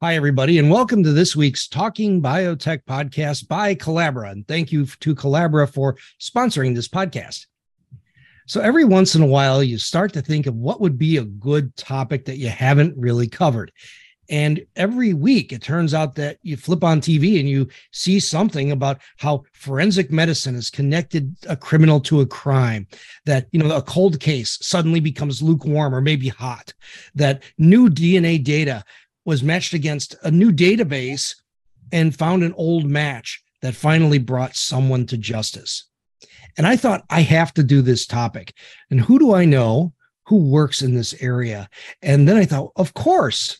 Hi, everybody, and welcome to this week's Talking Biotech podcast by Colabra. And thank you to Colabra for sponsoring this podcast. So every once in a while, you start to think of what would be a good topic that you haven't really covered. And every week, it turns out that you flip on TV and you see something about how forensic medicine has connected a criminal to a crime, that, you know, a cold case suddenly becomes lukewarm or maybe hot, that new DNA data was matched against a new database and found an old match that finally brought someone to justice. And I thought, I have to do this topic. And who do I know who works in this area? And then I thought, of course,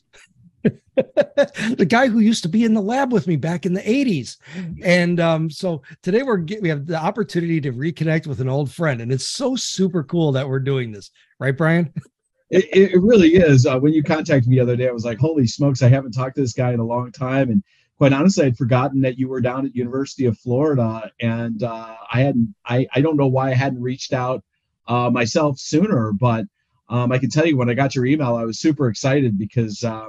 the guy who used to be in the lab with me back in the 80s. And so today we have the opportunity to reconnect with an old friend. And it's so super cool that we're doing this. Right, Brian? It really is. When you contacted me the other day, I was like, holy smokes, I haven't talked to this guy in a long time. And quite honestly, I'd forgotten that you were down at University of Florida. And I don't know why I hadn't reached out myself sooner. But I can tell you, when I got your email, I was super excited because, I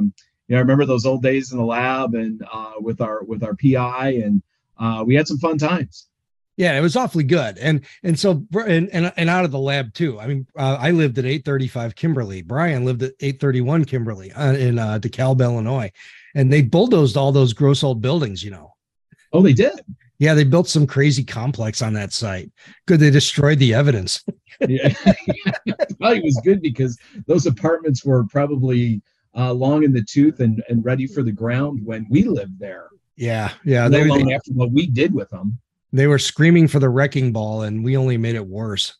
remember those old days in the lab and with our PI, and we had some fun times. Yeah, it was awfully good. And so out of the lab too. I mean, I lived at 835 Kimberly. Brian lived at 831 Kimberly in DeKalb, Illinois. And they bulldozed all those gross old buildings, you know. Oh, they did? Yeah, they built some crazy complex on that site. Good, they destroyed the evidence. Yeah. Probably was good because those apartments were probably long in the tooth and ready for the ground when we lived there. Yeah, yeah. Long after what we did with them. They were screaming for the wrecking ball, and we only made it worse.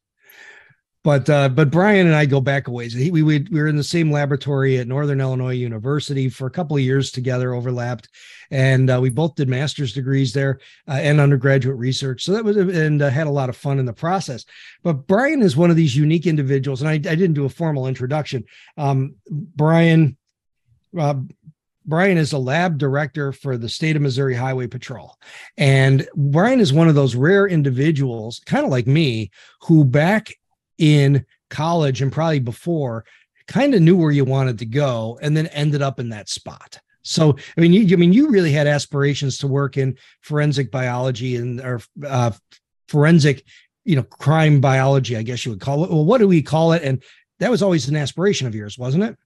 But Brian and I go back a ways. We were in the same laboratory at Northern Illinois University for a couple of years together, overlapped, and we both did master's degrees there and undergraduate research. So that was had a lot of fun in the process. But Brian is one of these unique individuals, and I didn't do a formal introduction. Brian is a lab director for the State of Missouri Highway Patrol. And Brian is one of those rare individuals, kind of like me, who back in college and probably before kind of knew where you wanted to go and then ended up in that spot. So, I mean, you really had aspirations to work in forensic biology or forensic, crime biology, I guess you would call it. Well, what do we call it? And that was always an aspiration of yours, wasn't it?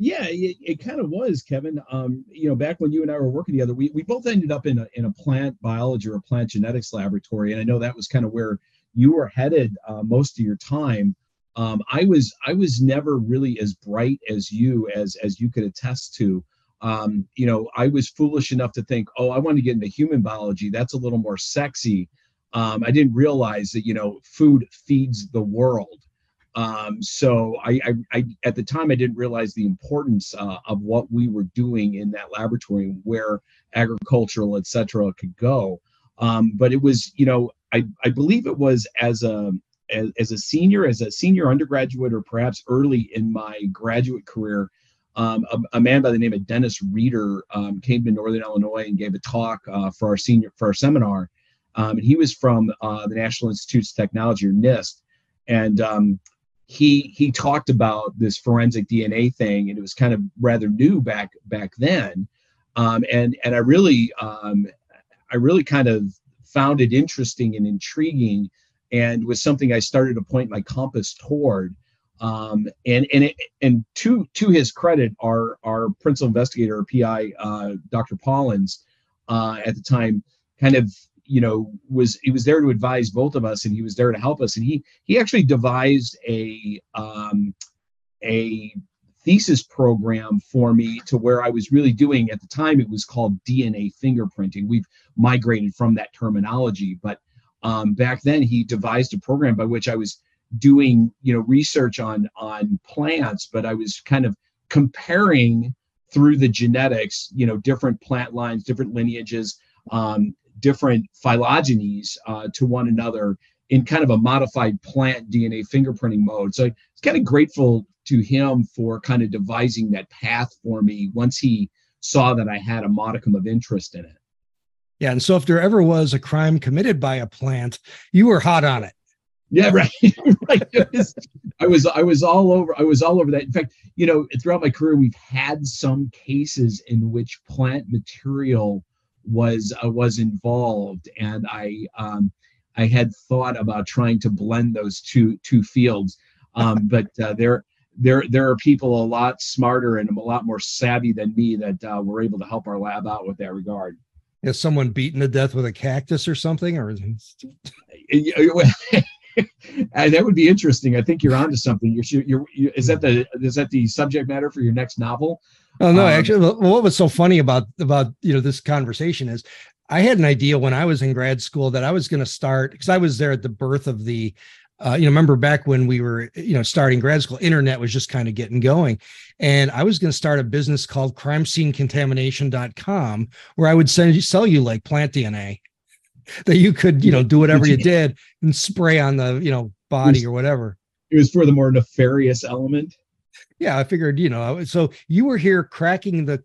Yeah, it kind of was, Kevin. Back when you and I were working together, we both ended up in a plant biology or a plant genetics laboratory, and I know that was kind of where you were headed most of your time. I was never really as bright as you, as you could attest to. I was foolish enough to think, oh, I want to get into human biology. That's a little more sexy. I didn't realize that food feeds the world. So I at the time, I didn't realize the importance of what we were doing in that laboratory, where agricultural, et cetera, could go. But it was, I believe it was as a senior undergraduate, or perhaps early in my graduate career, a man by the name of Dennis Reeder came to Northern Illinois and gave a talk for our seminar. And he was from the National Institutes of Technology, or NIST. And he talked about this forensic DNA thing, and it was kind of rather new back then. And I really kind of found it interesting and intriguing, and was something I started to point my compass toward. And to his credit, our principal investigator, or PI, Dr. Pollins, at the time, kind of, he was there to advise both of us, and he was there to help us. And he actually devised a thesis program for me, to where I was really doing, at the time it was called DNA fingerprinting. We've migrated from that terminology, but back then he devised a program by which I was doing, research on plants, but I was kind of comparing through the genetics, different plant lines, different lineages, different phylogenies to one another in kind of a modified plant DNA fingerprinting mode. So I was kind of grateful to him for kind of devising that path for me once he saw that I had a modicum of interest in it. Yeah. And so if there ever was a crime committed by a plant, you were hot on it. Yeah, right. Right. I was all over that. In fact, you know, throughout my career, we've had some cases in which plant material was involved. And I had thought about trying to blend those two fields. But there are people a lot smarter and a lot more savvy than me that were able to help our lab out with that regard. Is someone beaten to death with a cactus or something? Or that would be interesting. I think you're onto something. Is that the subject matter for your next novel? Oh no, actually, what was so funny about this conversation is, I had an idea when I was in grad school that I was going to start, because I was there at the birth of the. Remember back when we were, starting grad school, internet was just kind of getting going. And I was going to start a business called crimescenecontamination.com, where I would sell you like plant DNA that you could, do whatever you did and spray on the, body or whatever. It was for the more nefarious element. Yeah, I figured, so you were here cracking the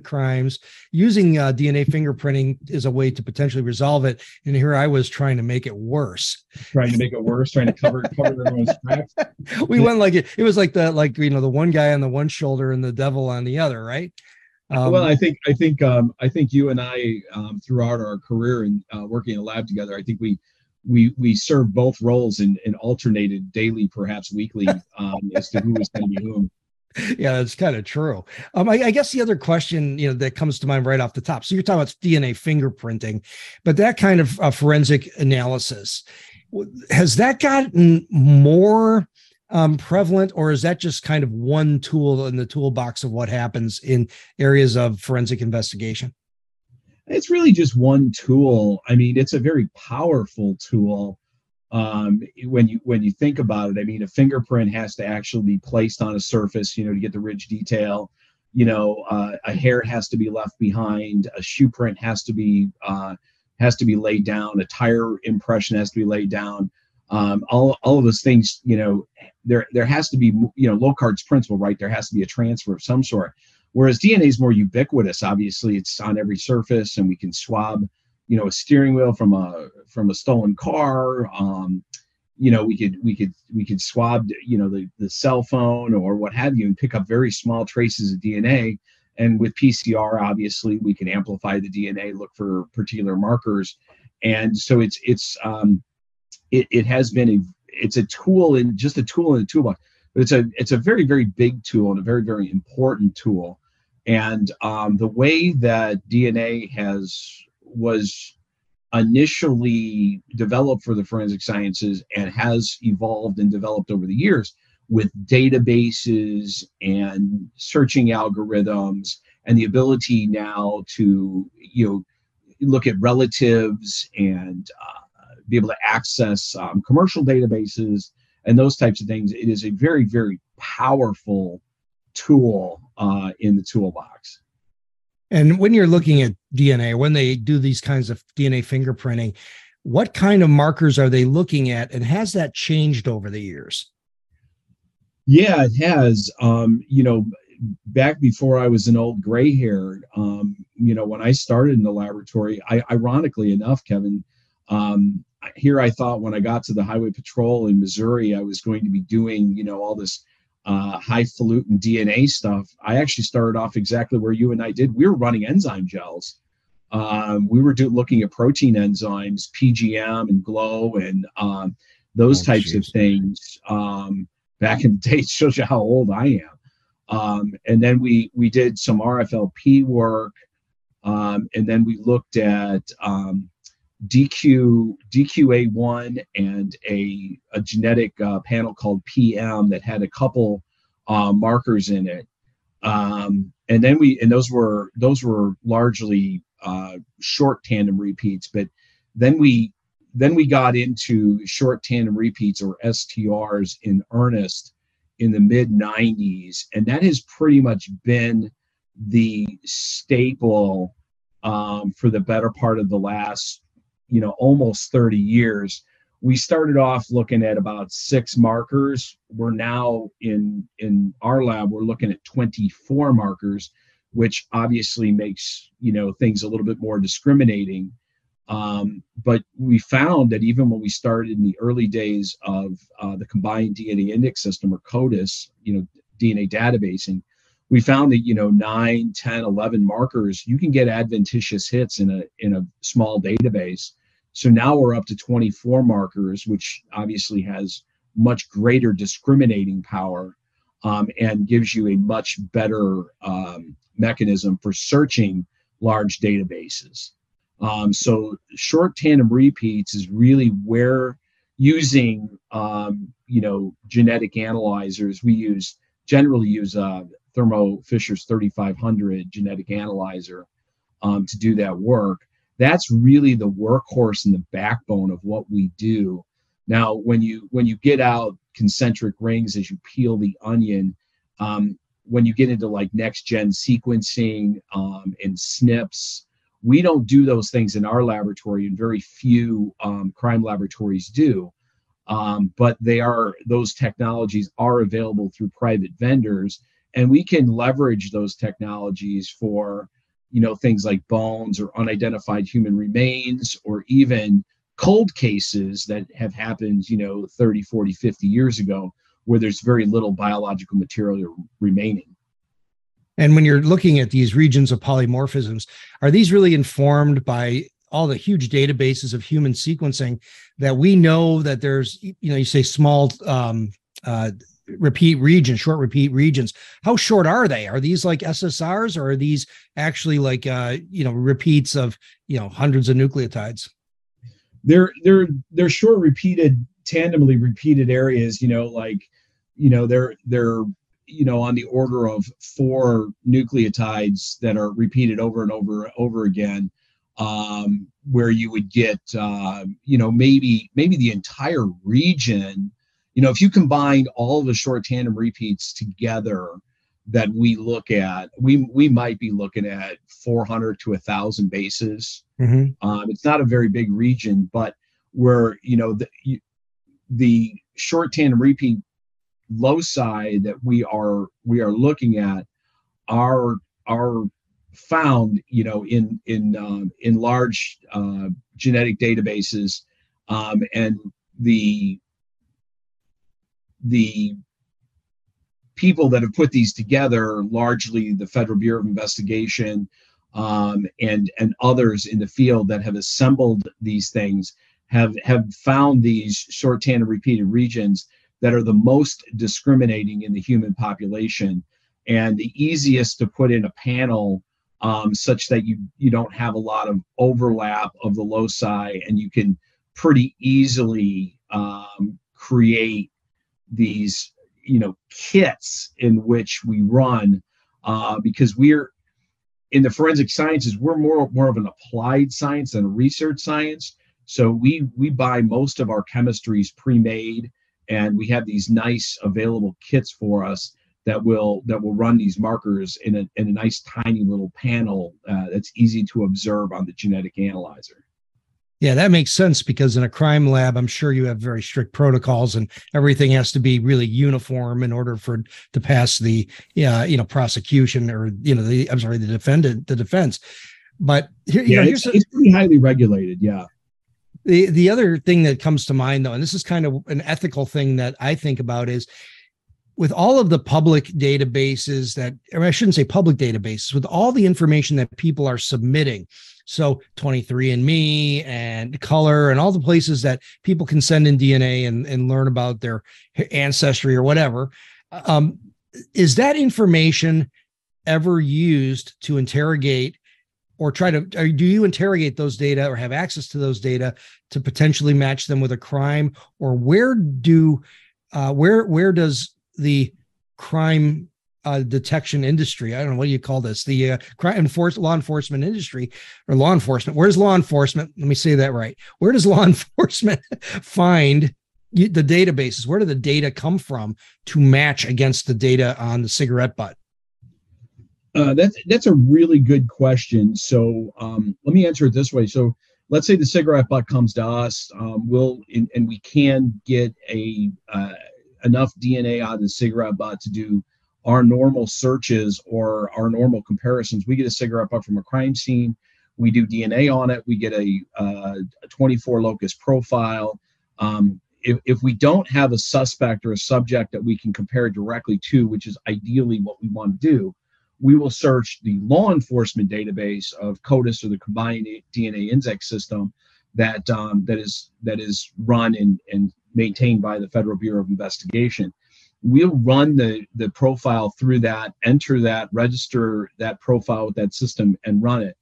crimes, using DNA fingerprinting as a way to potentially resolve it. And here I was trying to cover everyone's cracks. We went like it was like the one guy on the one shoulder and the devil on the other. Right. Well, I think you and I, throughout our career and working in a lab together, I think we served both roles and alternated daily, perhaps weekly, as to who was going to be whom. Yeah, that's kind of true. I guess the other question, that comes to mind right off the top. So you're talking about DNA fingerprinting, but that kind of forensic analysis, has that gotten more prevalent, or is that just kind of one tool in the toolbox of what happens in areas of forensic investigation? It's really just one tool. I mean, it's a very powerful tool when you think about it. I mean, a fingerprint has to actually be placed on a surface, to get the ridge detail. A hair has to be left behind. A shoe print has to be laid down. A tire impression has to be laid down. All of those things, there has to be, Lockhart's principle, right? There has to be a transfer of some sort. Whereas DNA is more ubiquitous. Obviously, it's on every surface, and we can swab, a steering wheel from a stolen car. We could swab, the cell phone or what have you, and pick up very small traces of DNA. And with PCR, obviously, we can amplify the DNA, look for particular markers, and so it's a tool in the toolbox. But it's a very, very big tool and a very, very important tool. And the way that DNA was initially developed for the forensic sciences and has evolved and developed over the years with databases and searching algorithms and the ability now to look at relatives and be able to access commercial databases and those types of things, it is a very, very powerful tool in the toolbox. And when you're looking at DNA, when they do these kinds of DNA fingerprinting, what kind of markers are they looking at, and has that changed over the years? Yeah, it has. Back before I was an old gray hair, when I started in the laboratory, ironically enough, Kevin, here I thought when I got to the Highway Patrol in Missouri, I was going to be doing, all this highfalutin DNA stuff. I actually started off exactly where you and I did. We were running enzyme gels. We were looking at protein enzymes, PGM and GLO and those types of things. Back in the day, it shows you how old I am. And then we did some RFLP work. And then we looked at DQA1 and a genetic panel called PM that had a couple markers in it, and then those were largely short tandem repeats. But then we got into short tandem repeats, or STRs, in earnest in the mid 90s, and that has pretty much been the staple for the better part of the last, almost 30 years. We started off looking at about 6 markers. We're now in our lab, we're looking at 24 markers, which obviously makes, things a little bit more discriminating. But we found that even when we started in the early days of the combined DNA index system, or CODIS, DNA databasing, we found that, 9, 10, 11 markers, you can get adventitious hits in a small database. So now we're up to 24 markers, which obviously has much greater discriminating power, and gives you a much better mechanism for searching large databases. So short tandem repeats is really where, using genetic analyzers, we generally use Thermo Fisher's 3500 genetic analyzer to do that work. That's really the workhorse and the backbone of what we do. Now, when you get out concentric rings as you peel the onion, when you get into like next-gen sequencing and SNPs, we don't do those things in our laboratory, and very few crime laboratories do. But those technologies are available through private vendors, and we can leverage those technologies for things like bones or unidentified human remains, or even cold cases that have happened, 30, 40, 50 years ago, where there's very little biological material remaining. And when you're looking at these regions of polymorphisms, are these really informed by all the huge databases of human sequencing that we know that there's, you say small repeat regions, short repeat regions? How short are they? Are these like SSRs, or are these actually like, repeats of, hundreds of nucleotides? They're short repeated, tandemly repeated areas, they're on the order of 4 nucleotides that are repeated over and over again, where you would get, maybe the entire region. If you combined all the short tandem repeats together that we look at, we might be looking at 400 to 1,000 bases. Mm-hmm. It's not a very big region, but where, the short tandem repeat loci that we are looking at are found, in large genetic databases, and the people that have put these together, largely the Federal Bureau of Investigation, and others in the field that have assembled these things, have found these short tandem repeated regions that are the most discriminating in the human population, and the easiest to put in a panel, such that you don't have a lot of overlap of the loci, and you can pretty easily create these, kits in which we run, because we're in the forensic sciences, we're more of an applied science than a research science. So we buy most of our chemistries pre-made, and we have these nice available kits for us that will run these markers in a nice tiny little panel that's easy to observe on the genetic analyzer. Yeah, that makes sense, because in a crime lab, I'm sure you have very strict protocols, and everything has to be really uniform in order for to pass the prosecution, or the defendant, the defense. But here, it's pretty highly regulated. Yeah. The other thing that comes to mind, though, and this is kind of an ethical thing that I think about, is with all of the public databases or I shouldn't say public databases, with all the information that people are submitting. So 23andMe and Color and all the places that people can send in DNA and learn about their ancestry or whatever. Is that information ever used to interrogate, or do you interrogate those data or have access to those data to potentially match them with a crime? Or where does the crime detection industry, I don't know, what do you call this? The law enforcement industry, or law enforcement. Where's law enforcement? Let me say that right. Where does law enforcement find the databases? Where do the data come from to match against the data on the cigarette butt? That's a really good question. So let me answer it this way. So let's say the cigarette butt comes to us. We can get enough DNA out of the cigarette butt to do our normal searches or our normal comparisons. We get a cigarette butt from a crime scene. We do DNA on it. We get a 24 locus profile. If we don't have a suspect or a subject that we can compare directly to, which is ideally what we want to do, we will search the law enforcement database of CODIS, or the Combined DNA Index System, that is run and maintained by the Federal Bureau of Investigation. We'll run the profile through that, enter that, register that profile with that system, and run it.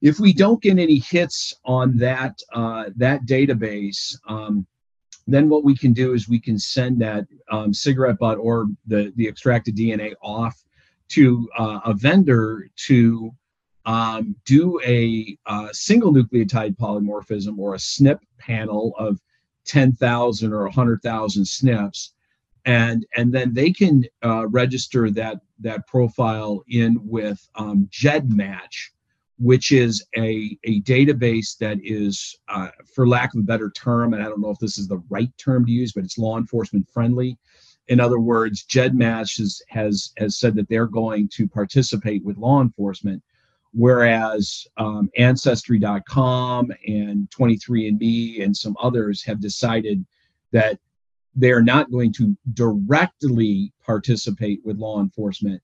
If we don't get any hits on that that database, then what we can do is we can send that cigarette butt or the extracted DNA off to a vendor to do a single nucleotide polymorphism, or a SNP panel of 10,000 or 100,000 SNPs, and then they can register that profile in with GEDmatch, which is a database that is, for lack of a better term, and I don't know if this is the right term to use, but it's law enforcement friendly. In other words, GEDmatch has said that they're going to participate with law enforcement, whereas Ancestry.com and 23andMe and some others have decided that they are not going to directly participate with law enforcement.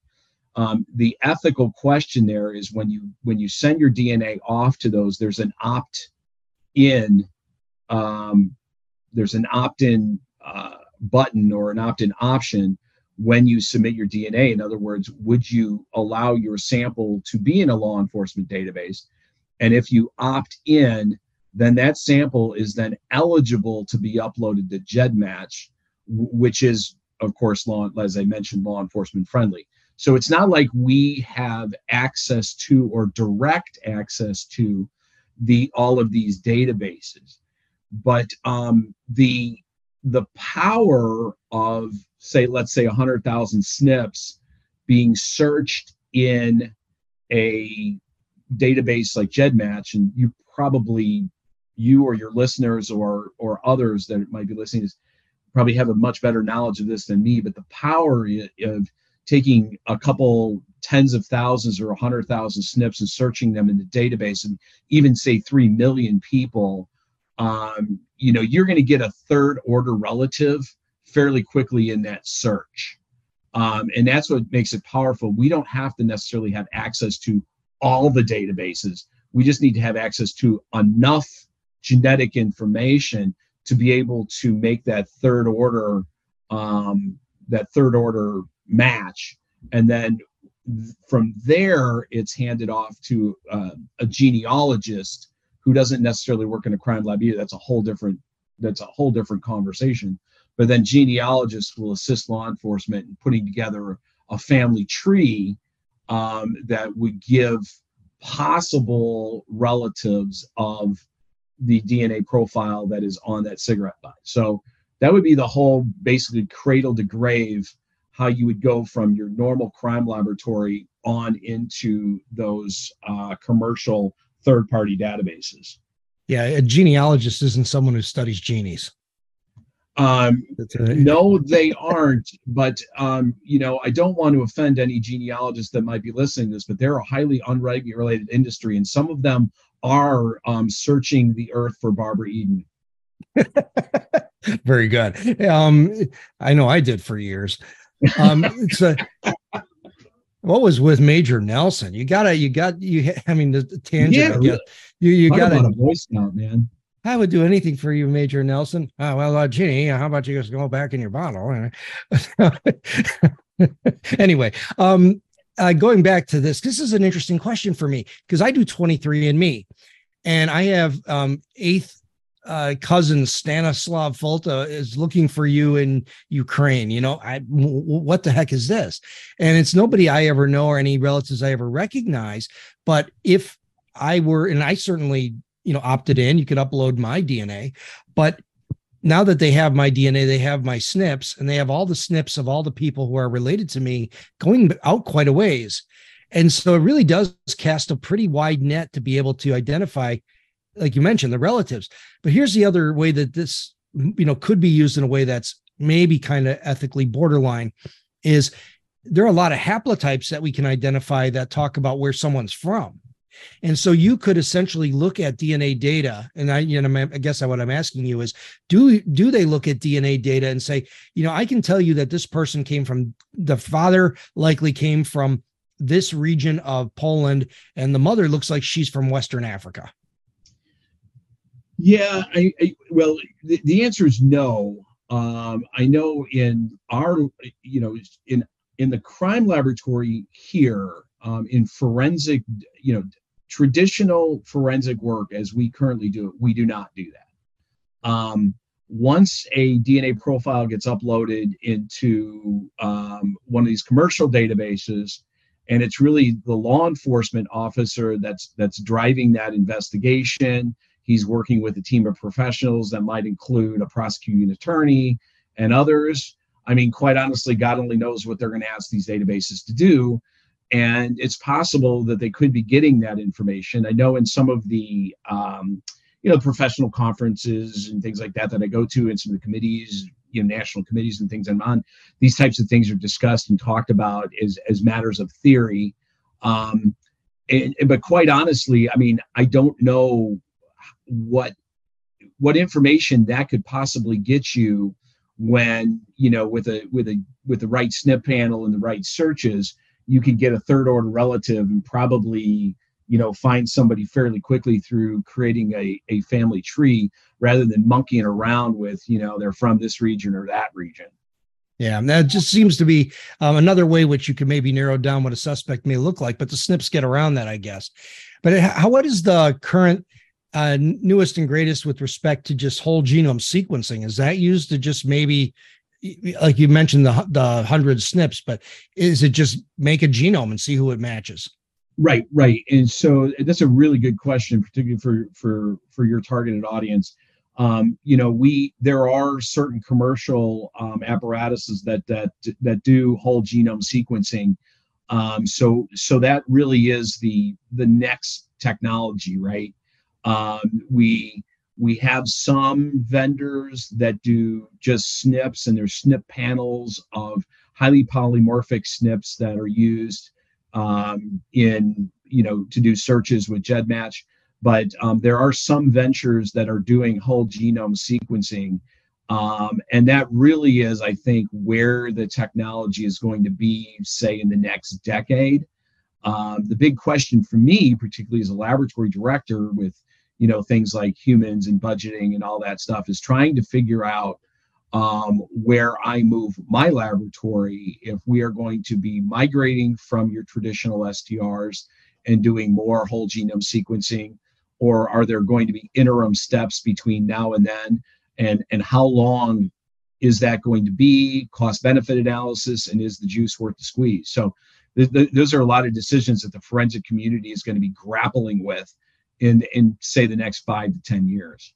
The ethical question there is, when you send your DNA off to those, there's an opt-in button or an opt-in option when you submit your DNA. In other words, would you allow your sample to be in a law enforcement database? And if you opt in, then that sample is then eligible to be uploaded to GEDmatch, which is, of course, as I mentioned, law enforcement friendly. So it's not like we have access to or direct access to all of these databases, but the power of, say, let's say 100,000 SNPs being searched in a database like GEDmatch, and you probably, you or your listeners or others that might be listening, is probably have a much better knowledge of this than me, but the power of taking a couple tens of thousands or 100,000 SNPs and searching them in the database, and even say 3 million people, you're going to get a third order relative fairly quickly in that search. And that's what makes it powerful. We don't have to necessarily have access to all the databases. We just need to have access to enough genetic information to be able to make that third order match. And then from there, it's handed off to a genealogist who doesn't necessarily work in a crime lab either. That's a whole different conversation. But then genealogists will assist law enforcement in putting together a family tree that would give possible relatives of the DNA profile that is on that cigarette butt. So that would be the whole, basically, cradle to grave, how you would go from your normal crime laboratory on into those commercial third-party databases. Yeah, a genealogist isn't someone who studies genies. No, they aren't. But I don't want to offend any genealogists that might be listening to this, but they're a highly unregulated industry, and some of them are searching the earth for Barbara Eden. Very good. I know I did for years. What was with Major Nelson? The tangent. Yeah, you got a voice now, man. I would do anything for you, Major Nelson. Ginny, how about you just go back in your bottle? Anyway, going back to this is an interesting question for me, because I do 23andMe, and I have eighth cousin Stanislav Folta is looking for you in Ukraine. What the heck is this? And it's nobody I ever know or any relatives I ever recognize. But if I were, and I certainly, opted in, you could upload my DNA, but now that they have my DNA, they have my SNPs, and they have all the SNPs of all the people who are related to me going out quite a ways. And so it really does cast a pretty wide net to be able to identify, like you mentioned, the relatives. But here's the other way that this, you know, could be used in a way that's maybe kind of ethically borderline, is there are a lot of haplotypes that we can identify that talk about where someone's from. And so you could essentially look at DNA data. And I guess what I'm asking you is, do they look at DNA data and say, you know, I can tell you that this person came from, the father likely came from this region of Poland, and the mother looks like she's from Western Africa? Yeah, well, the answer is no. I know in our, you know, in the crime laboratory here, in forensic, you know, traditional forensic work as we currently do it, we do not do that. Once a DNA profile gets uploaded into one of these commercial databases, and it's really the law enforcement officer that's driving that investigation. He's working with a team of professionals that might include a prosecuting attorney and others. I mean, quite honestly, God only knows what they're going to ask these databases to do. And it's possible that they could be getting that information. I know in some of the, you know, professional conferences and things like that that I go to, and some of the committees, you know, national committees and things I'm on, these types of things are discussed and talked about as matters of theory. But quite honestly, I mean, I don't know what information that could possibly get you when, you know, with the right SNP panel and the right searches, you can get a third order relative and probably, you know, find somebody fairly quickly through creating a family tree, rather than monkeying around with, you know, they're from this region or that region. Yeah, and that just seems to be another way which you can maybe narrow down what a suspect may look like, but the SNPs get around that, I guess. But what is the current newest and greatest with respect to just whole genome sequencing? Is that used to just maybe, like you mentioned, the 100 SNPs, but is it just make a genome and see who it matches? Right. And so that's a really good question, particularly for your targeted audience. You know, there are certain commercial apparatuses that do whole genome sequencing. So that really is the next technology, right? We have some vendors that do just SNPs, and there's SNP panels of highly polymorphic SNPs that are used in, you know, to do searches with GEDmatch. But there are some ventures that are doing whole genome sequencing. And that really is, I think, where the technology is going to be, say, in the next decade. The big question for me, particularly as a laboratory director with, you know, things like humans and budgeting and all that stuff, is trying to figure out where I move my laboratory, if we are going to be migrating from your traditional STRs and doing more whole genome sequencing, or are there going to be interim steps between now and then, and how long is that going to be, cost-benefit analysis, and is the juice worth the squeeze? So those are a lot of decisions that the forensic community is going to be grappling with in say, the next 5 to 10 years.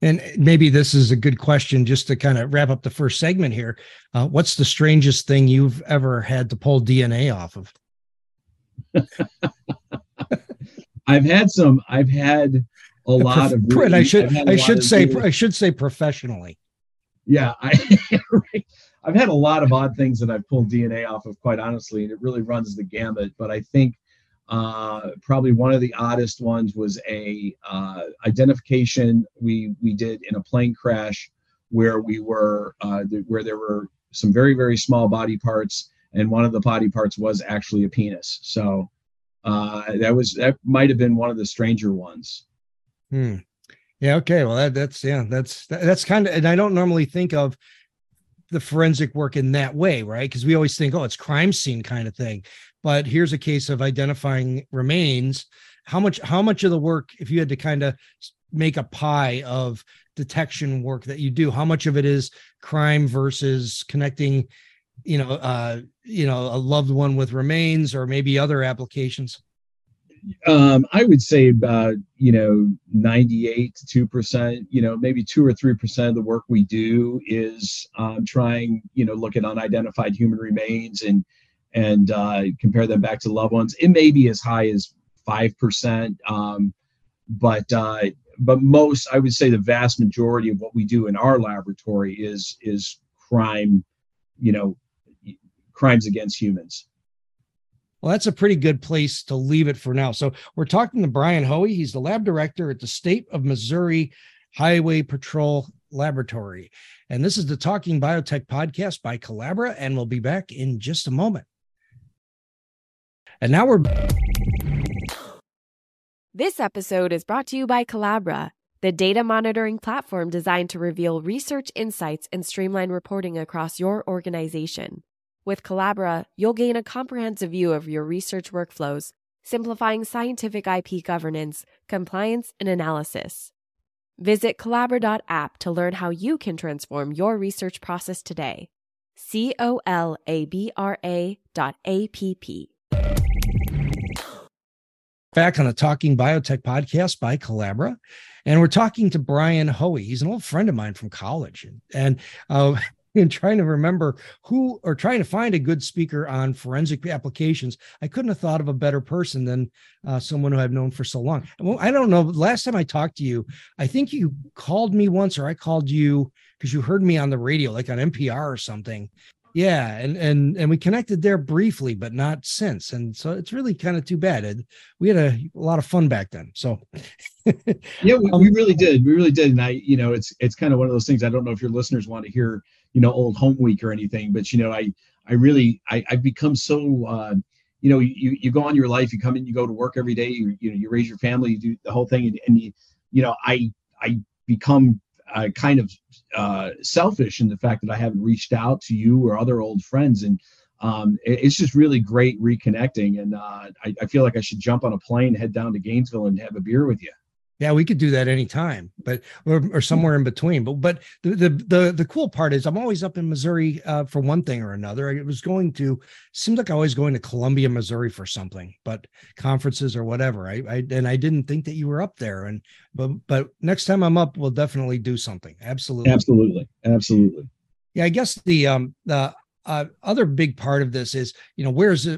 And maybe this is a good question just to kind of wrap up the first segment here. What's the strangest thing you've ever had to pull DNA off of? I've had a lot of. I should say professionally. Yeah, I've had a lot of odd things that I've pulled DNA off of, quite honestly, and it really runs the gamut. But I think probably one of the oddest ones was a identification we did in a plane crash, where we were where there were some very, very small body parts, and one of the body parts was actually a penis. So that might have been one of the stranger ones. Yeah. Okay. Well, that's kind of, and I don't normally think of the forensic work in that way, right? Because we always think, oh, it's crime scene kind of thing. But here's a case of identifying remains. How much of the work, if you had to kind of make a pie of detection work that you do, how much of it is crime versus connecting, you know, a loved one with remains, or maybe other applications? I would say about, 98 to 2%, maybe 2 or 3% of the work we do is trying, look at unidentified human remains and compare them back to loved ones. It may be as high as 5%, but most, I would say the vast majority of what we do in our laboratory is crime, crimes against humans. Well, that's a pretty good place to leave it for now. So we're talking to Brian Hoey. He's the lab director at the State of Missouri Highway Patrol Laboratory. And this is the Talking Biotech podcast by Colabra, and we'll be back in just a moment. And now we're... This episode is brought to you by Colabra, the data monitoring platform designed to reveal research insights and streamline reporting across your organization. With Colabra, you'll gain a comprehensive view of your research workflows, simplifying scientific IP governance, compliance, and analysis. Visit Colabra.app to learn how you can transform your research process today. Colabra.app. Back on the Talking Biotech podcast by Colabra, and we're talking to Brian Hoey. He's an old friend of mine from college, and trying to remember trying to find a good speaker on forensic applications, I couldn't have thought of a better person than someone who I've known for so long. Well, I don't know. Last time I talked to you, I think you called me once, or I called you because you heard me on the radio, like on NPR or something. Yeah. And we connected there briefly, but not since. And so it's really kind of too bad. We had a lot of fun back then. So yeah, we really did. We really did. And it's kind of one of those things. I don't know if your listeners want to hear, old home week or anything, but I've become so, you go on your life, you come in, you go to work every day, you raise your family, you do the whole thing. I become kind of selfish in the fact that I haven't reached out to you or other old friends. And it's just really great reconnecting. And I feel like I should jump on a plane, head down to Gainesville and have a beer with you. Yeah, we could do that anytime, but or somewhere in between. But the cool part is I'm always up in Missouri for one thing or another. Seemed like I was going to Columbia, Missouri for something, but conferences or whatever. I didn't think that you were up there. But next time I'm up, we'll definitely do something. Absolutely. Yeah, I guess the other big part of this is where's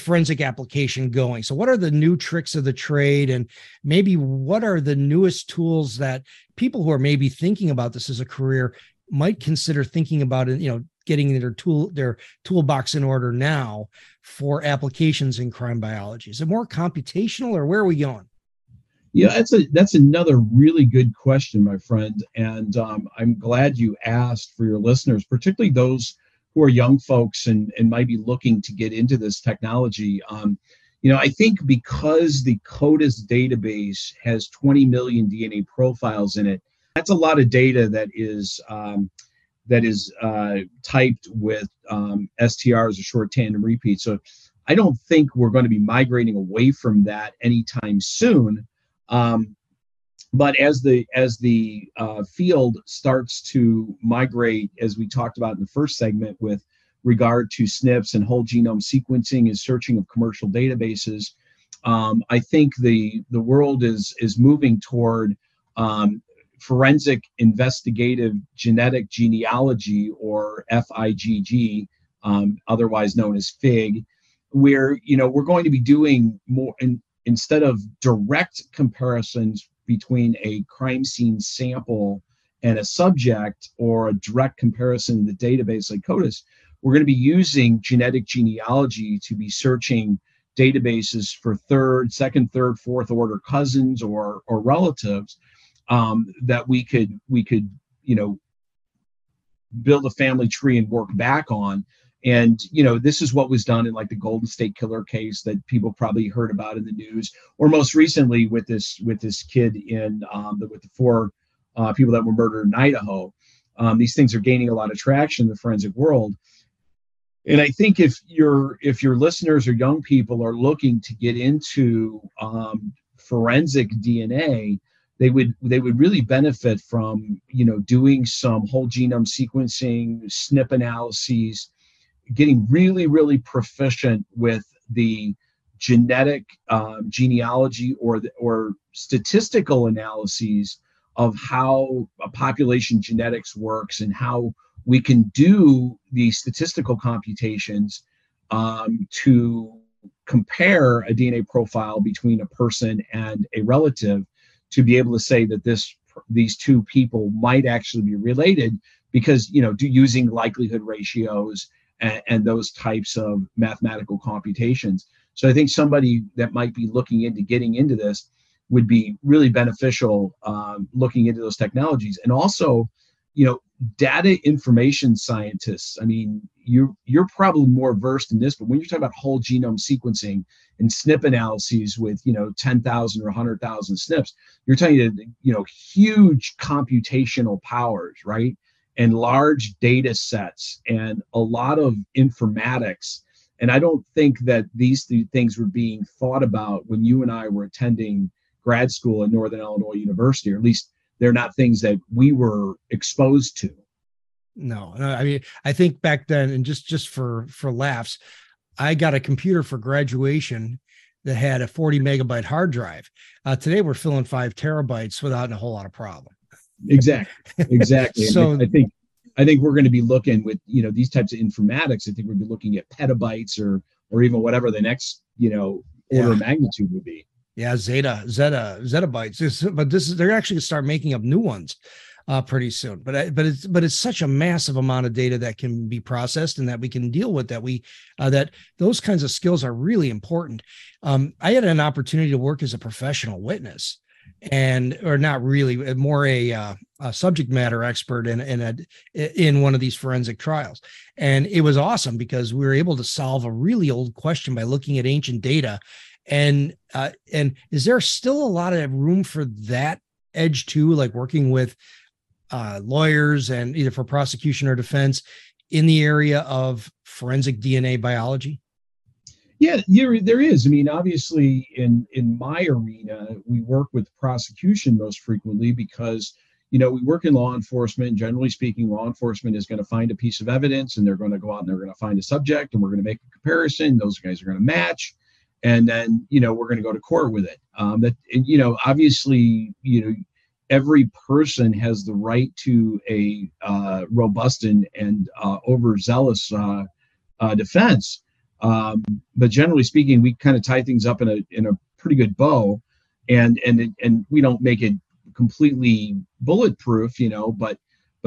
forensic application going? So what are the new tricks of the trade? And maybe what are the newest tools that people who are maybe thinking about this as a career might consider thinking about it, getting their toolbox in order now for applications in crime biology? Is it more computational, or where are we going? Yeah, that's another really good question, my friend. And I'm glad you asked for your listeners, particularly those who are young folks and might be looking to get into this technology. I think because the CODIS database has 20 million DNA profiles in it, that's a lot of data that is typed with STR as a short tandem repeat. So I don't think we're going to be migrating away from that anytime soon. But as the field starts to migrate, as we talked about in the first segment with regard to SNPs and whole genome sequencing and searching of commercial databases, I think the world is moving toward forensic investigative genetic genealogy, or FIGG, otherwise known as FIGG, where we're going to be doing more instead of direct comparisons between a crime scene sample and a subject, or a direct comparison in the database like CODIS, we're going to be using genetic genealogy to be searching databases for second, third, fourth order cousins or relatives that we could build a family tree and work back on. And, this is what was done in like the Golden State Killer case that people probably heard about in the news, or most recently with this kid in with the four people that were murdered in Idaho. These things are gaining a lot of traction in the forensic world. And I think if your listeners or young people are looking to get into forensic DNA, they would really benefit from, doing some whole genome sequencing, SNP analyses, getting really, really proficient with the genetic genealogy or statistical analyses of how a population genetics works and how we can do the statistical computations to compare a DNA profile between a person and a relative to be able to say that these two people might actually be related, because, you know, using likelihood ratios and those types of mathematical computations. So I think somebody that might be looking into getting into this would be really beneficial looking into those technologies. And also, you know, data information scientists. I mean, you're probably more versed in this, but when you're talking about whole genome sequencing and SNP analyses with, you know, 10,000 or 100,000 SNPs, you're talking about, you know, huge computational powers, right? And large data sets and a lot of informatics. And I don't think that these things were being thought about when you and I were attending grad school at Northern Illinois University, or at least they're not things that we were exposed to. No, I mean, I think back then, and just for laughs, I got a computer for graduation that had a 40 megabyte hard drive. Today we're filling 5 terabytes without a whole lot of problem. Exactly. So I think we're going to be looking with, you know, these types of informatics. I think we'll be looking at petabytes or even whatever the next, you know, order of magnitude would be. Yeah. Zettabytes. They're actually going to start making up new ones pretty soon, but it's such a massive amount of data that can be processed and that we can deal with, that that those kinds of skills are really important. I had an opportunity to work as a professional witness, more a subject matter expert in one of these forensic trials. And it was awesome because we were able to solve a really old question by looking at ancient data. And is there still a lot of room for that edge too, like working with lawyers and either for prosecution or defense in the area of forensic DNA biology? Yeah, there is. I mean, obviously, in my arena, we work with prosecution most frequently because, you know, we work in law enforcement. Generally speaking, law enforcement is going to find a piece of evidence, and they're going to go out and they're going to find a subject, and we're going to make a comparison. Those guys are going to match, and then, you know, we're going to go to court with it. You know, obviously, you know, every person has the right to a robust and overzealous defense. But generally speaking, we kind of tie things up in a pretty good bow, and we don't make it completely bulletproof, you know, but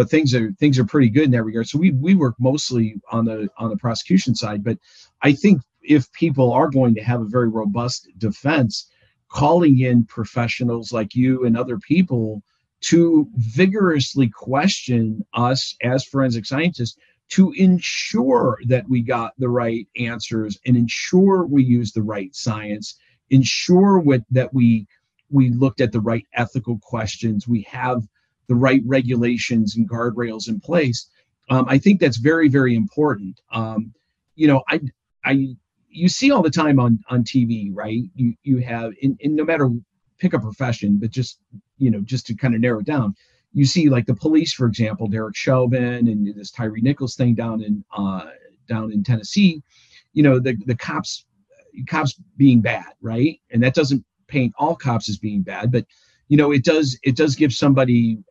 things are pretty good in that regard. So we work mostly on the prosecution side, but I think if people are going to have a very robust defense, calling in professionals like you and other people to vigorously question us as forensic scientists to ensure that we got the right answers and ensure we use the right science, ensure that we looked at the right ethical questions, we have the right regulations and guardrails in place. I think that's very, very important. You know, you see all the time on TV, right? You have in no matter, pick a profession, but just, you know, just to kind of narrow it down, you see, like the police, for example, Derek Chauvin and this Tyree Nichols thing down in Tennessee. You know, the cops being bad, right? And that doesn't paint all cops as being bad, but, you know, it does give somebody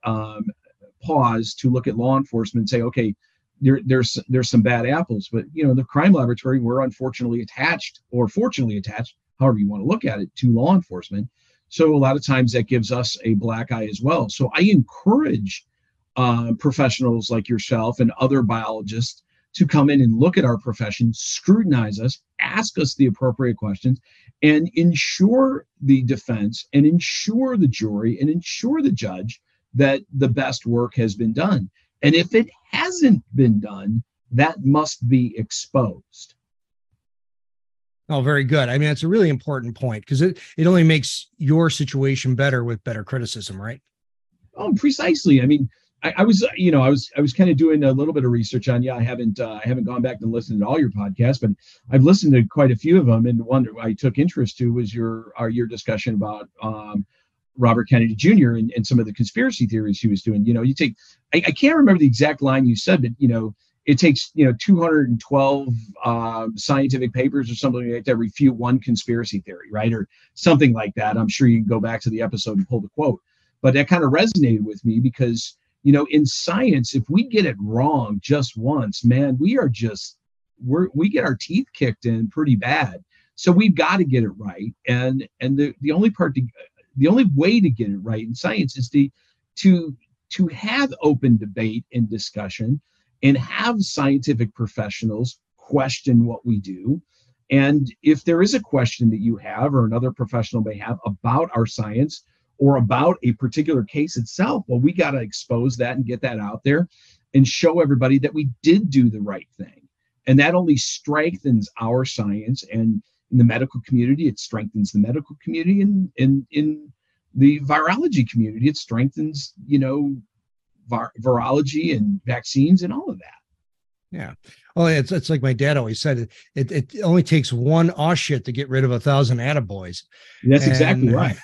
pause to look at law enforcement and say, okay, there's some bad apples, but, you know, the crime laboratory, we're unfortunately attached, or fortunately attached, however you want to look at it, to law enforcement. So a lot of times that gives us a black eye as well. So I encourage professionals like yourself and other biologists to come in and look at our profession, scrutinize us, ask us the appropriate questions, and ensure the defense and ensure the jury and ensure the judge that the best work has been done. And if it hasn't been done, that must be exposed. Oh, very good. I mean, that's a really important point because it only makes your situation better with better criticism, right? Oh, precisely. I mean, I was kind of doing a little bit of research on you. I haven't gone back and listened to all your podcasts, but I've listened to quite a few of them. And one I took interest to was your discussion about Robert Kennedy Jr. and some of the conspiracy theories he was doing. You know, I can't remember the exact line you said, but, you know, It takes, 212 scientific papers or something like that to refute one conspiracy theory, right? Or something like that. I'm sure you can go back to the episode and pull the quote. But that kind of resonated with me because, in science, if we get it wrong just once, man, we get our teeth kicked in pretty bad. So we've got to get it right. And the only way to get it right in science is to have open debate and discussion and have scientific professionals question what we do. And if there is a question that you have or another professional may have about our science or about a particular case itself, well, we got to expose that and get that out there and show everybody that we did do the right thing. And that only strengthens our science. And in the medical community, it strengthens the medical community. And in the virology community, it strengthens, virology and vaccines and all of that. Yeah. Well, it's like my dad always said, it only takes one aw shit to get rid of 1,000 attaboys. That's exactly right.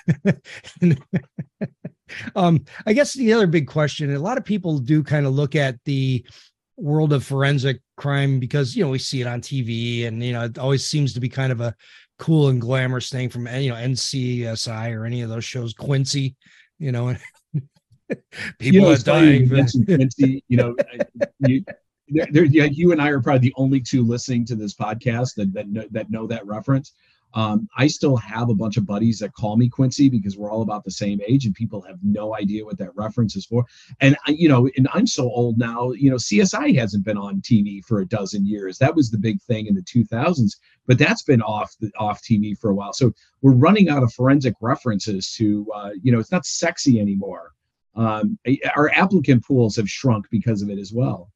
I guess the other big question, a lot of people do kind of look at the world of forensic crime because, we see it on TV and, it always seems to be kind of a cool and glamorous thing from, NCSI or any of those shows, Quincy, people are dying. Quincy, you and I are probably the only two listening to this podcast that know that reference. I still have a bunch of buddies that call me Quincy because we're all about the same age and people have no idea what that reference is for. And, and I'm so old now, CSI hasn't been on TV for 12 years. That was the big thing in the 2000s, but that's been off TV for a while. So we're running out of forensic references to, it's not sexy anymore. Our applicant pools have shrunk because of it as well.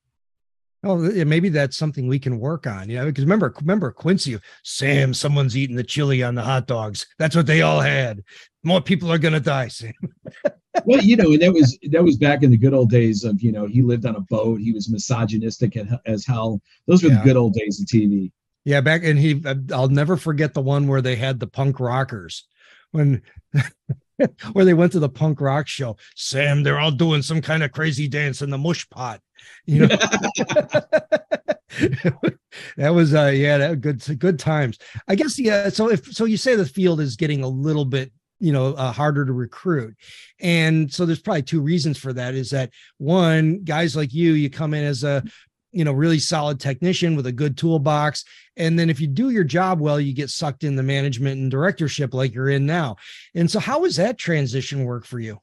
Well, maybe that's something we can work on, because remember Quincy, Sam, someone's eating the chili on the hot dogs. That's what they all had. More people are going to die, Sam. Well, and that was back in the good old days of, he lived on a boat. He was misogynistic as hell. Those were the good old days of TV. Yeah. Back. And I'll never forget the one where they had the punk rockers where they went to the punk rock show. Sam, they're all doing some kind of crazy dance in the mush pot. That was good times, I guess. Yeah. So you say the field is getting a little bit, harder to recruit. And so there's probably two reasons for that is that one, guys like you come in as a, really solid technician with a good toolbox. And then if you do your job well, you get sucked in the management and directorship like you're in now. And so how does that transition work for you?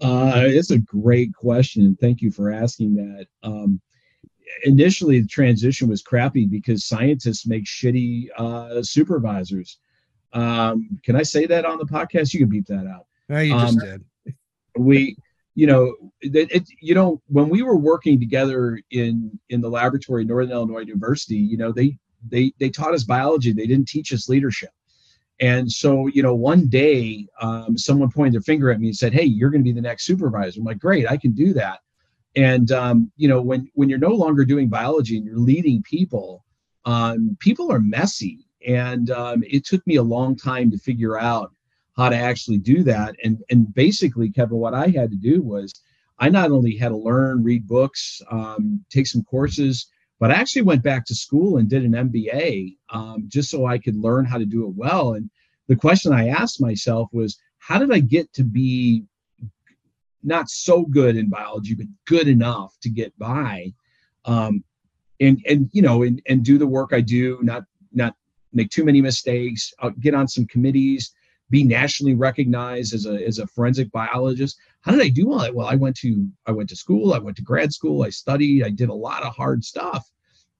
It's a great question. Thank you for asking that. Initially, the transition was crappy because scientists make shitty supervisors. Can I say that on the podcast? You can beep that out. No, you just did. When we were working together in the laboratory at Northern Illinois University, they taught us biology. They didn't teach us leadership. And so, one day someone pointed their finger at me and said, "Hey, you're going to be the next supervisor." I'm like, "Great, I can do that." And, when you're no longer doing biology and you're leading people, people are messy. And it took me a long time to figure out how to actually do that. And basically, Kevin, what I had to do was I not only had to learn, read books, take some courses, but I actually went back to school and did an MBA just so I could learn how to do it well. And the question I asked myself was, how did I get to be not so good in biology, but good enough to get by and do the work I do, not make too many mistakes, get on some committees, be nationally recognized as a forensic biologist. How did I do all that? Well, I went to school, I went to grad school, I studied, I did a lot of hard stuff,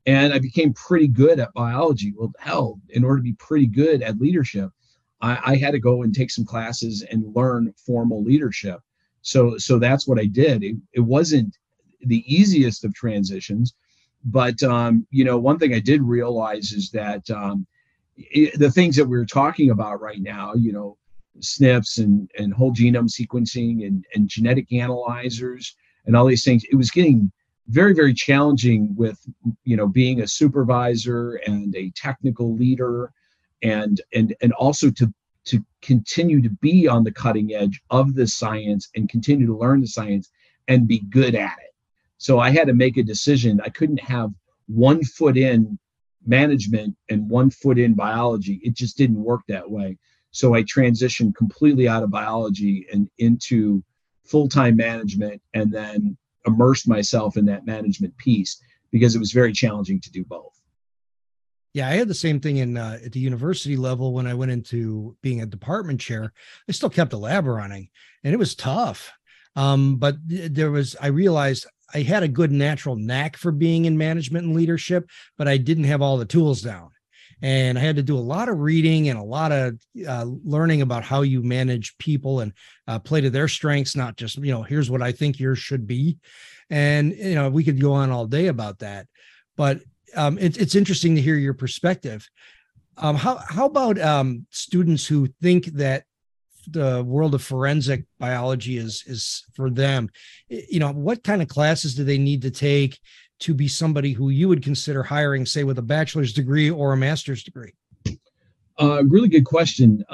and I became pretty good at biology. Well, hell, in order to be pretty good at leadership, I had to go and take some classes and learn formal leadership. So that's what I did. It wasn't the easiest of transitions, but one thing I did realize is that the things that we're talking about right now, SNPs and whole genome sequencing and genetic analyzers and all these things, it was getting very, very challenging with, being a supervisor and a technical leader and also to continue to be on the cutting edge of the science and continue to learn the science and be good at it. So I had to make a decision. I couldn't have one foot in management and one foot in biology. It just didn't work that way. So I transitioned completely out of biology and into full-time management, and then immersed myself in that management piece because it was very challenging to do both. Yeah, I had the same thing in at the university level when I went into being a department chair. I still kept a lab running, and it was tough. But there was, I realized I had a good natural knack for being in management and leadership, but I didn't have all the tools down. And I had to do a lot of reading and a lot of learning about how you manage people and play to their strengths, not just, you know, here's what I think yours should be. And, you know, we could go on all day about that. But it's interesting to hear your perspective. How about students who think that the world of forensic biology is for them? You know, what kind of classes do they need to take to be somebody who you would consider hiring, say, with a bachelor's degree or a master's degree? Really good question.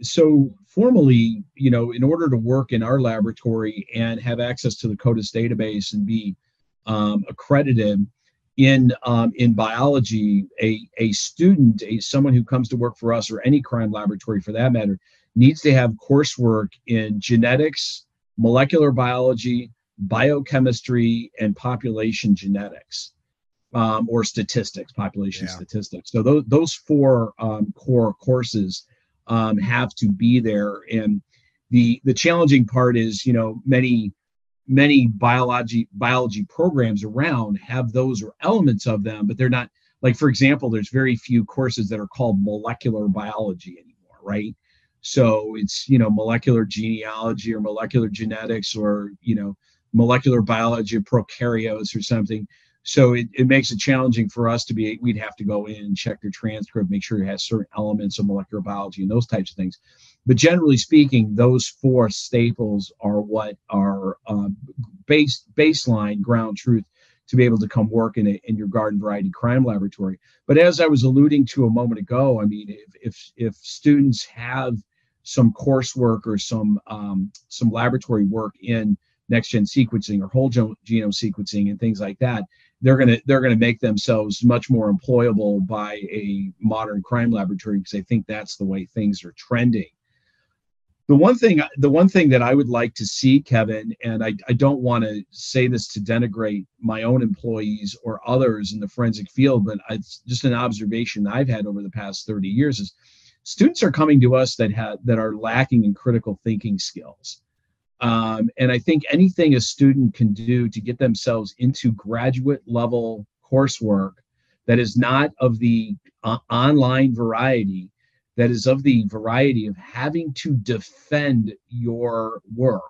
So formally, you know, in order to work in our laboratory and have access to the CODIS database and be accredited in biology, a student, someone who comes to work for us or any crime laboratory for that matter, needs to have coursework in genetics, molecular biology, biochemistry, and population genetics, or statistics, population statistics. So those four core courses have to be there. And the challenging part is, you know, many biology programs around have those or elements of them, but they're not, like, for example, there's very few courses that are called molecular biology anymore, right? So it's, you know, molecular genealogy or molecular genetics, or, you know, molecular biology of prokaryotes or something. So it makes it challenging for us to be, we'd have to go in and check their transcript, make sure it has certain elements of molecular biology and those types of things. But generally speaking, those four staples are what are baseline ground truth to be able to come work in your garden variety crime laboratory. But as I was alluding to a moment ago, I mean, if students have some coursework or some laboratory work in next-gen sequencing or whole genome sequencing and things like that, they're gonna make themselves much more employable by a modern crime laboratory, because I think that's the way things are trending. The one thing that I would like to see, Kevin, and I don't want to say this to denigrate my own employees or others in the forensic field, but it's just an observation I've had over the past 30 years is students are coming to us that are lacking in critical thinking skills. And I think anything a student can do to get themselves into graduate level coursework that is not of the online variety, that is of the variety of having to defend your work,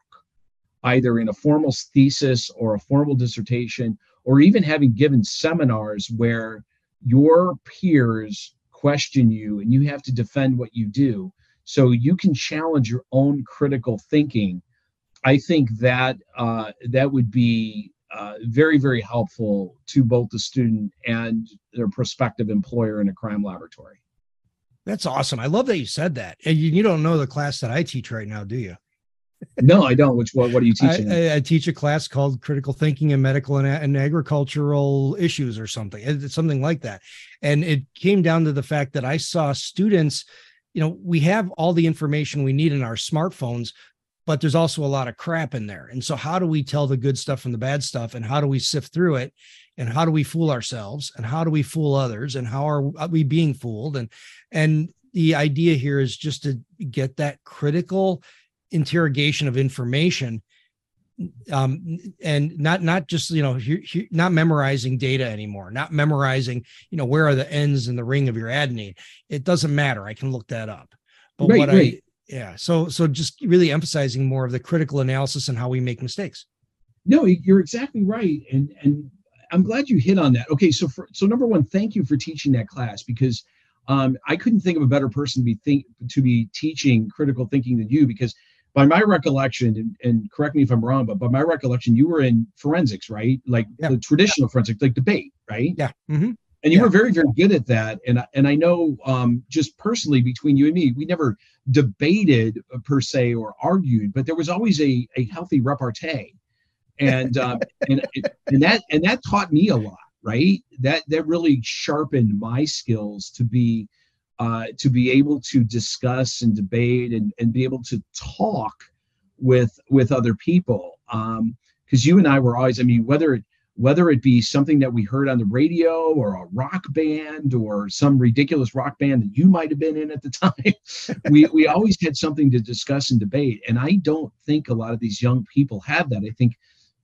either in a formal thesis or a formal dissertation, or even having given seminars where your peers question you and you have to defend what you do, so you can challenge your own critical thinking. I think that that would be very, very helpful to both the student and their prospective employer in a crime laboratory. That's awesome. I love that you said that. And you don't know the class that I teach right now, do you? No, I don't. What are you teaching? I teach a class called Critical Thinking in Medical and Agricultural Issues or something. It's something like that. And it came down to the fact that I saw students, you know, we have all the information we need in our smartphones, but there's also a lot of crap in there. And so how do we tell the good stuff from the bad stuff, and how do we sift through it, and how do we fool ourselves, and how do we fool others, and how are we being fooled? And the idea here is just to get that critical interrogation of information, and not just, you know, not memorizing data anymore, not memorizing, you know, where are the ends in the ring of your adenine? It doesn't matter. I can look that up. But right, what right. Yeah. So just really emphasizing more of the critical analysis and how we make mistakes. No, you're exactly right. And I'm glad you hit on that. Okay. So number one, thank you for teaching that class, because I couldn't think of a better person to be teaching critical thinking than you, because by my recollection, and correct me if I'm wrong, but by my recollection, you were in forensics, right? Like the traditional forensics, like debate, right? Yeah. Mm-hmm. And you were very, very good at that. And I know just personally between you and me, we never debated per se or argued, but there was always a healthy repartee. and that taught me a lot, right? That really sharpened my skills to be able to discuss and debate and be able to talk with other people. Because you and I were always, I mean, whether it be something that we heard on the radio or a rock band or some ridiculous rock band that you might have been in at the time, we always had something to discuss and debate. And I don't think a lot of these young people have that. I think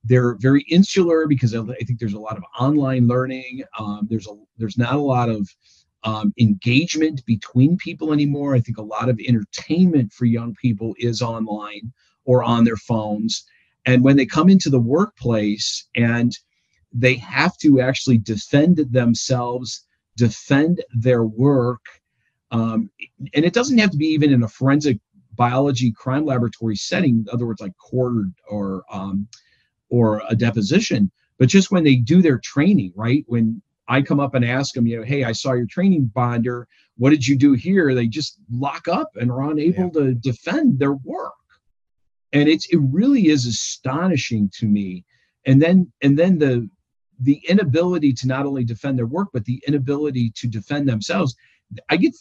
they're very insular because I think there's a lot of online learning. There's not a lot of engagement between people anymore. I think a lot of entertainment for young people is online or on their phones. And when they come into the workplace and they have to actually defend themselves, defend their work, and it doesn't have to be even in a forensic biology crime laboratory setting, in other words, like court or a deposition, but just when they do their training, right? When I come up and ask them, you know, hey, I saw your training, Bonder, what did you do here? They just lock up and are unable to defend their work. And it really is astonishing to me. And then the inability to not only defend their work, but the inability to defend themselves. I get,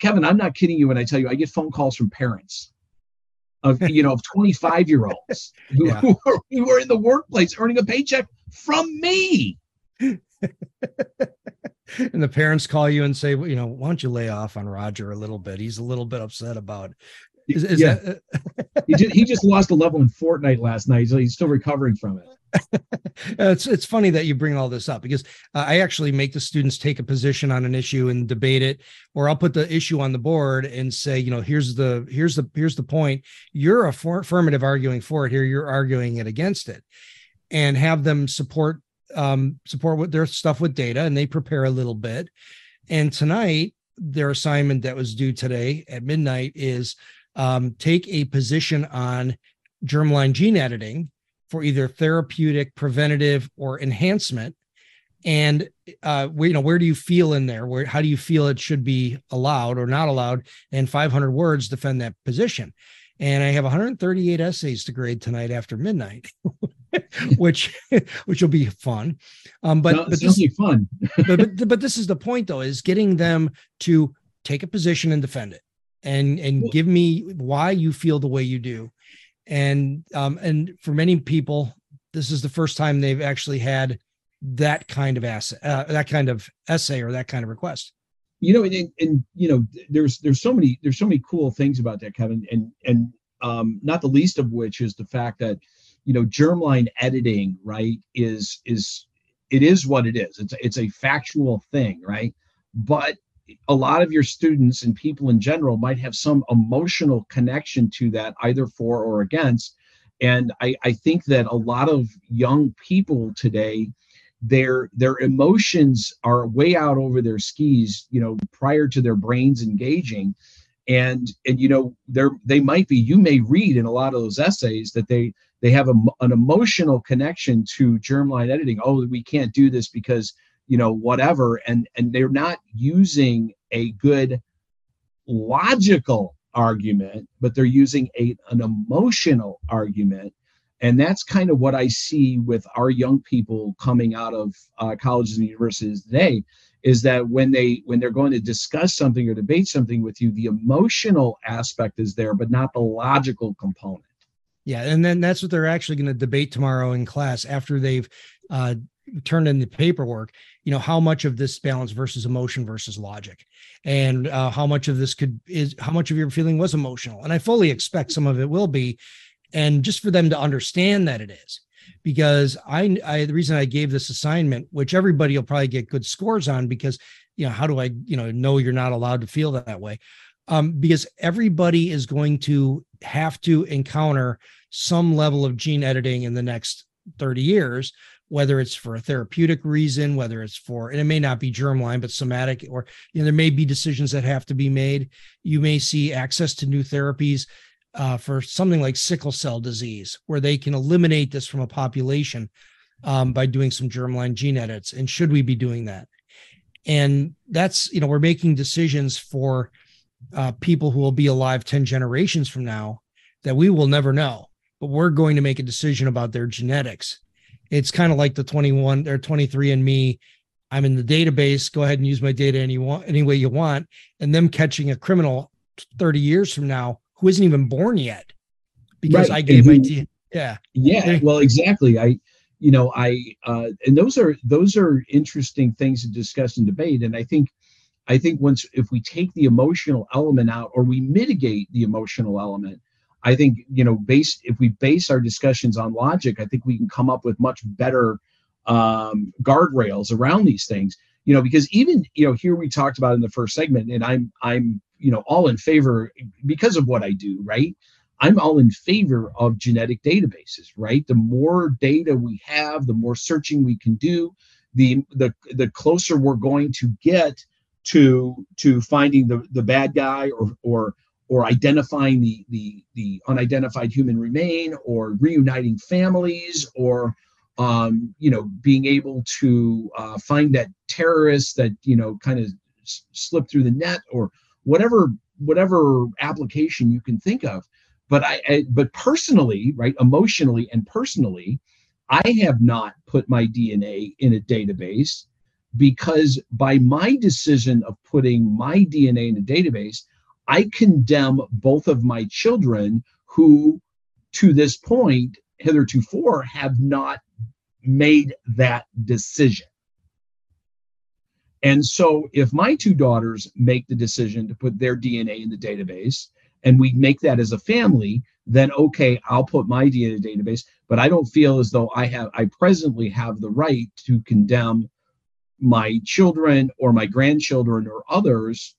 Kevin, I'm not kidding you when I tell you, I get phone calls from parents of, you know, of 25-year-olds who are in the workplace earning a paycheck from me. And the parents call you and say, well, you know, why don't you lay off on Roger a little bit? He's a little bit upset about it. Is that he just lost a level in Fortnite last night, so he's still recovering from it. It's funny that you bring all this up because I actually make the students take a position on an issue and debate it, or I'll put the issue on the board and say, you know, here's the point. You're affirmative arguing for it here. You're arguing it against it, and have them support with their stuff with data, and they prepare a little bit. And tonight, their assignment that was due today at midnight is. Take a position on germline gene editing for either therapeutic, preventative, or enhancement. And where do you feel in there? How do you feel it should be allowed or not allowed? And 500 words defend that position. And I have 138 essays to grade tonight after midnight, which will be fun. But this will be fun. but this is the point, though, is getting them to take a position and defend it. And give me why you feel the way you do. And for many people, this is the first time they've actually had that kind of essay or that kind of request. You know, and you know, there's so many cool things about that, Kevin. And not the least of which is the fact that, you know, germline editing, right, is what it is. It's a factual thing, right? But a lot of your students and people in general might have some emotional connection to that, either for or against. And I think that a lot of young people today, their emotions are way out over their skis, you know, prior to their brains engaging. And you know, you may read in a lot of those essays that they have an emotional connection to germline editing. Oh, we can't do this because, you know, whatever, and they're not using a good logical argument, but they're using an emotional argument. And that's kind of what I see with our young people coming out of colleges and universities today, is that when they're going to discuss something or debate something with you, the emotional aspect is there, but not the logical component. Yeah, and then that's what they're actually going to debate tomorrow in class after they've turned in the paperwork, you know, how much of this balance versus emotion versus logic, and how much of this how much of your feeling was emotional. And I fully expect some of it will be. And just for them to understand that it is, because I the reason I gave this assignment, which everybody will probably get good scores on, because, you know, how do I, you know you're not allowed to feel that way. Because everybody is going to have to encounter some level of gene editing in the next 30 years, whether it's for a therapeutic reason, whether it's for, and it may not be germline, but somatic, or, you know, there may be decisions that have to be made. You may see access to new therapies for something like sickle cell disease, where they can eliminate this from a population by doing some germline gene edits. And should we be doing that? And that's, you know, we're making decisions for people who will be alive 10 generations from now that we will never know. but we're going to make a decision about their genetics. It's kind of like the 21 or 23andMe. I'm in the database. Go ahead and use my data any way you want. And them catching a criminal 30 years from now who isn't even born yet because I gave my DNA. Yeah. Yeah. Well, exactly. And those are interesting things to discuss and debate. And I think if we take the emotional element out, or we mitigate the emotional element, I think, if we base our discussions on logic, I think we can come up with much better guardrails around these things, because even, here we talked about in the first segment, and I'm all in favor because of what I do, right? I'm all in favor of genetic databases, right? The more data we have, the more searching we can do, the closer we're going to get to finding the bad guy or identifying the unidentified human remain, or reuniting families, or being able to find that terrorist that kind of slipped through the net, or whatever application you can think of. But but personally, right, emotionally and personally, I have not put my DNA in a database, because by my decision of putting my DNA in a database, I condemn both of my children who, to this point, heretofore, have not made that decision. And so if my two daughters make the decision to put their DNA in the database, and we make that as a family, then okay, I'll put my DNA in the database, but I don't feel as though I presently have the right to condemn my children or my grandchildren or others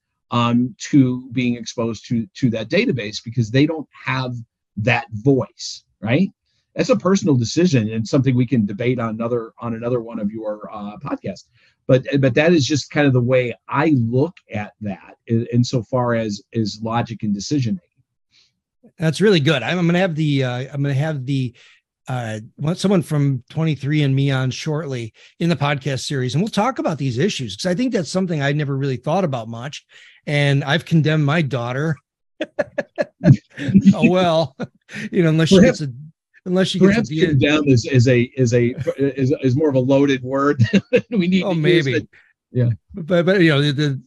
to being exposed to that database, because they don't have that voice, right? That's a personal decision, and something we can debate on another one of your podcasts. But that is just kind of the way I look at that insofar as logic and decision making. That's really good. I'm going to have someone from 23andMe on shortly in the podcast series, and we'll talk about these issues, because I think that's something I never really thought about much, and I've condemned my daughter. Oh well, unless she gets a. Unless you perhaps get condemned is more of a loaded word than we need. Oh, to maybe. Use it. Yeah. But but then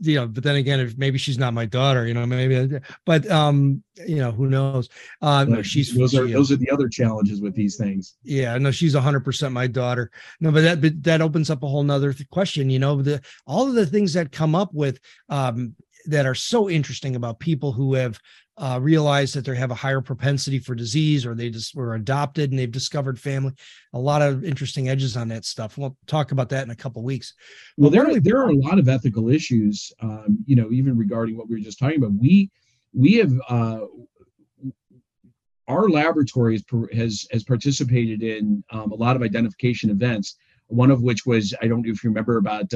again, if maybe she's not my daughter, maybe, but who knows? No, those are the other challenges with these things. Yeah, no, she's 100% my daughter. No, but that opens up a whole nother question. All of the things that come up with that are so interesting about people who have realize that they have a higher propensity for disease, or they just were adopted and they've discovered family. A lot of interesting edges on that stuff. We'll talk about that in a couple of weeks. Well, there are a lot of ethical issues, even regarding what we were just talking about. We have our laboratory has participated in a lot of identification events. One of which was, I don't know if you remember, about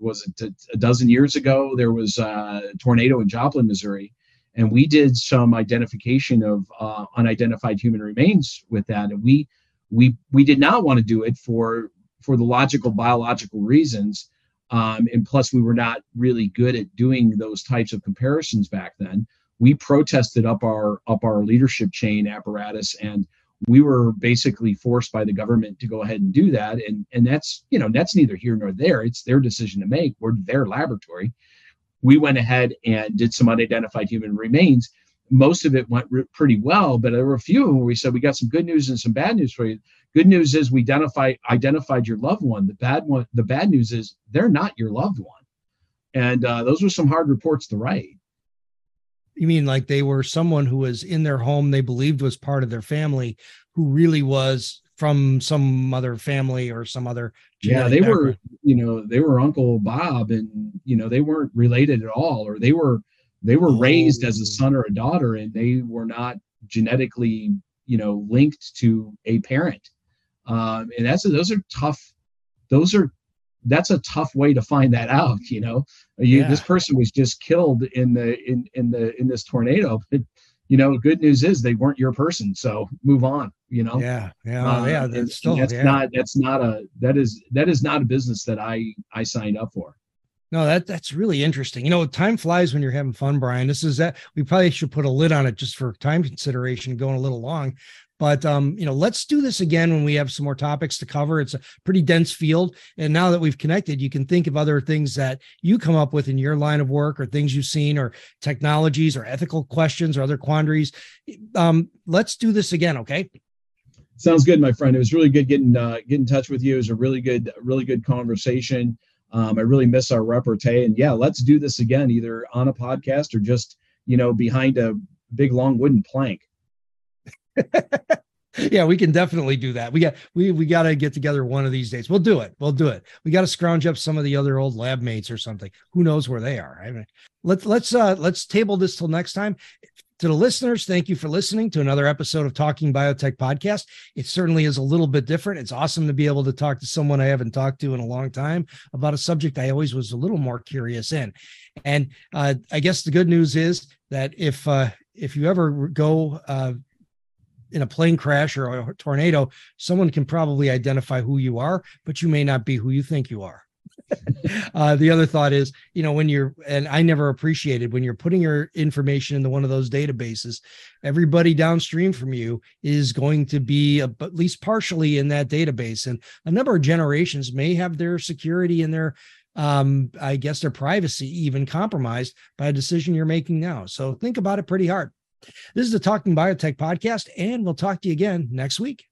was it a dozen years ago? There was a tornado in Joplin, Missouri. And we did some identification of unidentified human remains with that, and we did not want to do it for the logical biological reasons, and plus we were not really good at doing those types of comparisons back then. We protested up our leadership chain apparatus, and we were basically forced by the government to go ahead and do that. And that's that's neither here nor there. It's their decision to make. We're their laboratory. We went ahead and did some unidentified human remains. Most of it went pretty well, but there were a few of them where we said, we got some good news and some bad news for you. Good news is we identified your loved one. The bad news is they're not your loved one. And those were some hard reports to write. You mean like they were someone who was in their home they believed was part of their family, who really was from some other family or some other genetic background. Were they were Uncle Bob, and they weren't related at all, or they were raised as a son or a daughter, and they were not genetically linked to a parent, and that's a tough way to find that out. This person was just killed in this tornado, but good news is they weren't your person, so move on. That is not a business that I signed up for. No, that's really interesting. Time flies when you're having fun, Brian. We probably should put a lid on it just for time consideration, going a little long. But, let's do this again when we have some more topics to cover. It's a pretty dense field. And now that we've connected, you can think of other things that you come up with in your line of work, or things you've seen, or technologies, or ethical questions, or other quandaries. Let's do this again. Okay. Sounds good, my friend. It was really good getting in touch with you. It was a really good conversation. I really miss our repartee, and yeah, let's do this again, either on a podcast or just, behind a big, long wooden plank. Yeah, we can definitely do that. We got to get together one of these days. We'll do it. We got to scrounge up some of the other old lab mates or something. Who knows where they are? I mean, let's table this till next time. To the listeners, thank you for listening to another episode of Talking Biotech Podcast. It certainly is a little bit different. It's awesome to be able to talk to someone I haven't talked to in a long time about a subject I always was a little more curious in. And I guess the good news is that if you ever go in a plane crash or a tornado, someone can probably identify who you are, but you may not be who you think you are. The other thought is, I never appreciated when you're putting your information into one of those databases, everybody downstream from you is going to be at least partially in that database. And a number of generations may have their security and their, their privacy even compromised by a decision you're making now. So think about it pretty hard. This is the Talking Biotech Podcast, and we'll talk to you again next week.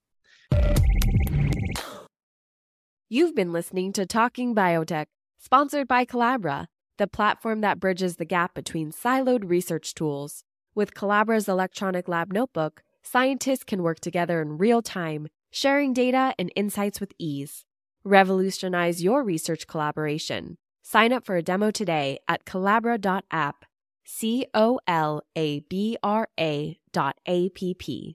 You've been listening to Talking Biotech, sponsored by Colabra, the platform that bridges the gap between siloed research tools. With Colabra's electronic lab notebook, scientists can work together in real time, sharing data and insights with ease. Revolutionize your research collaboration. Sign up for a demo today at colabra.app, Colabra.app.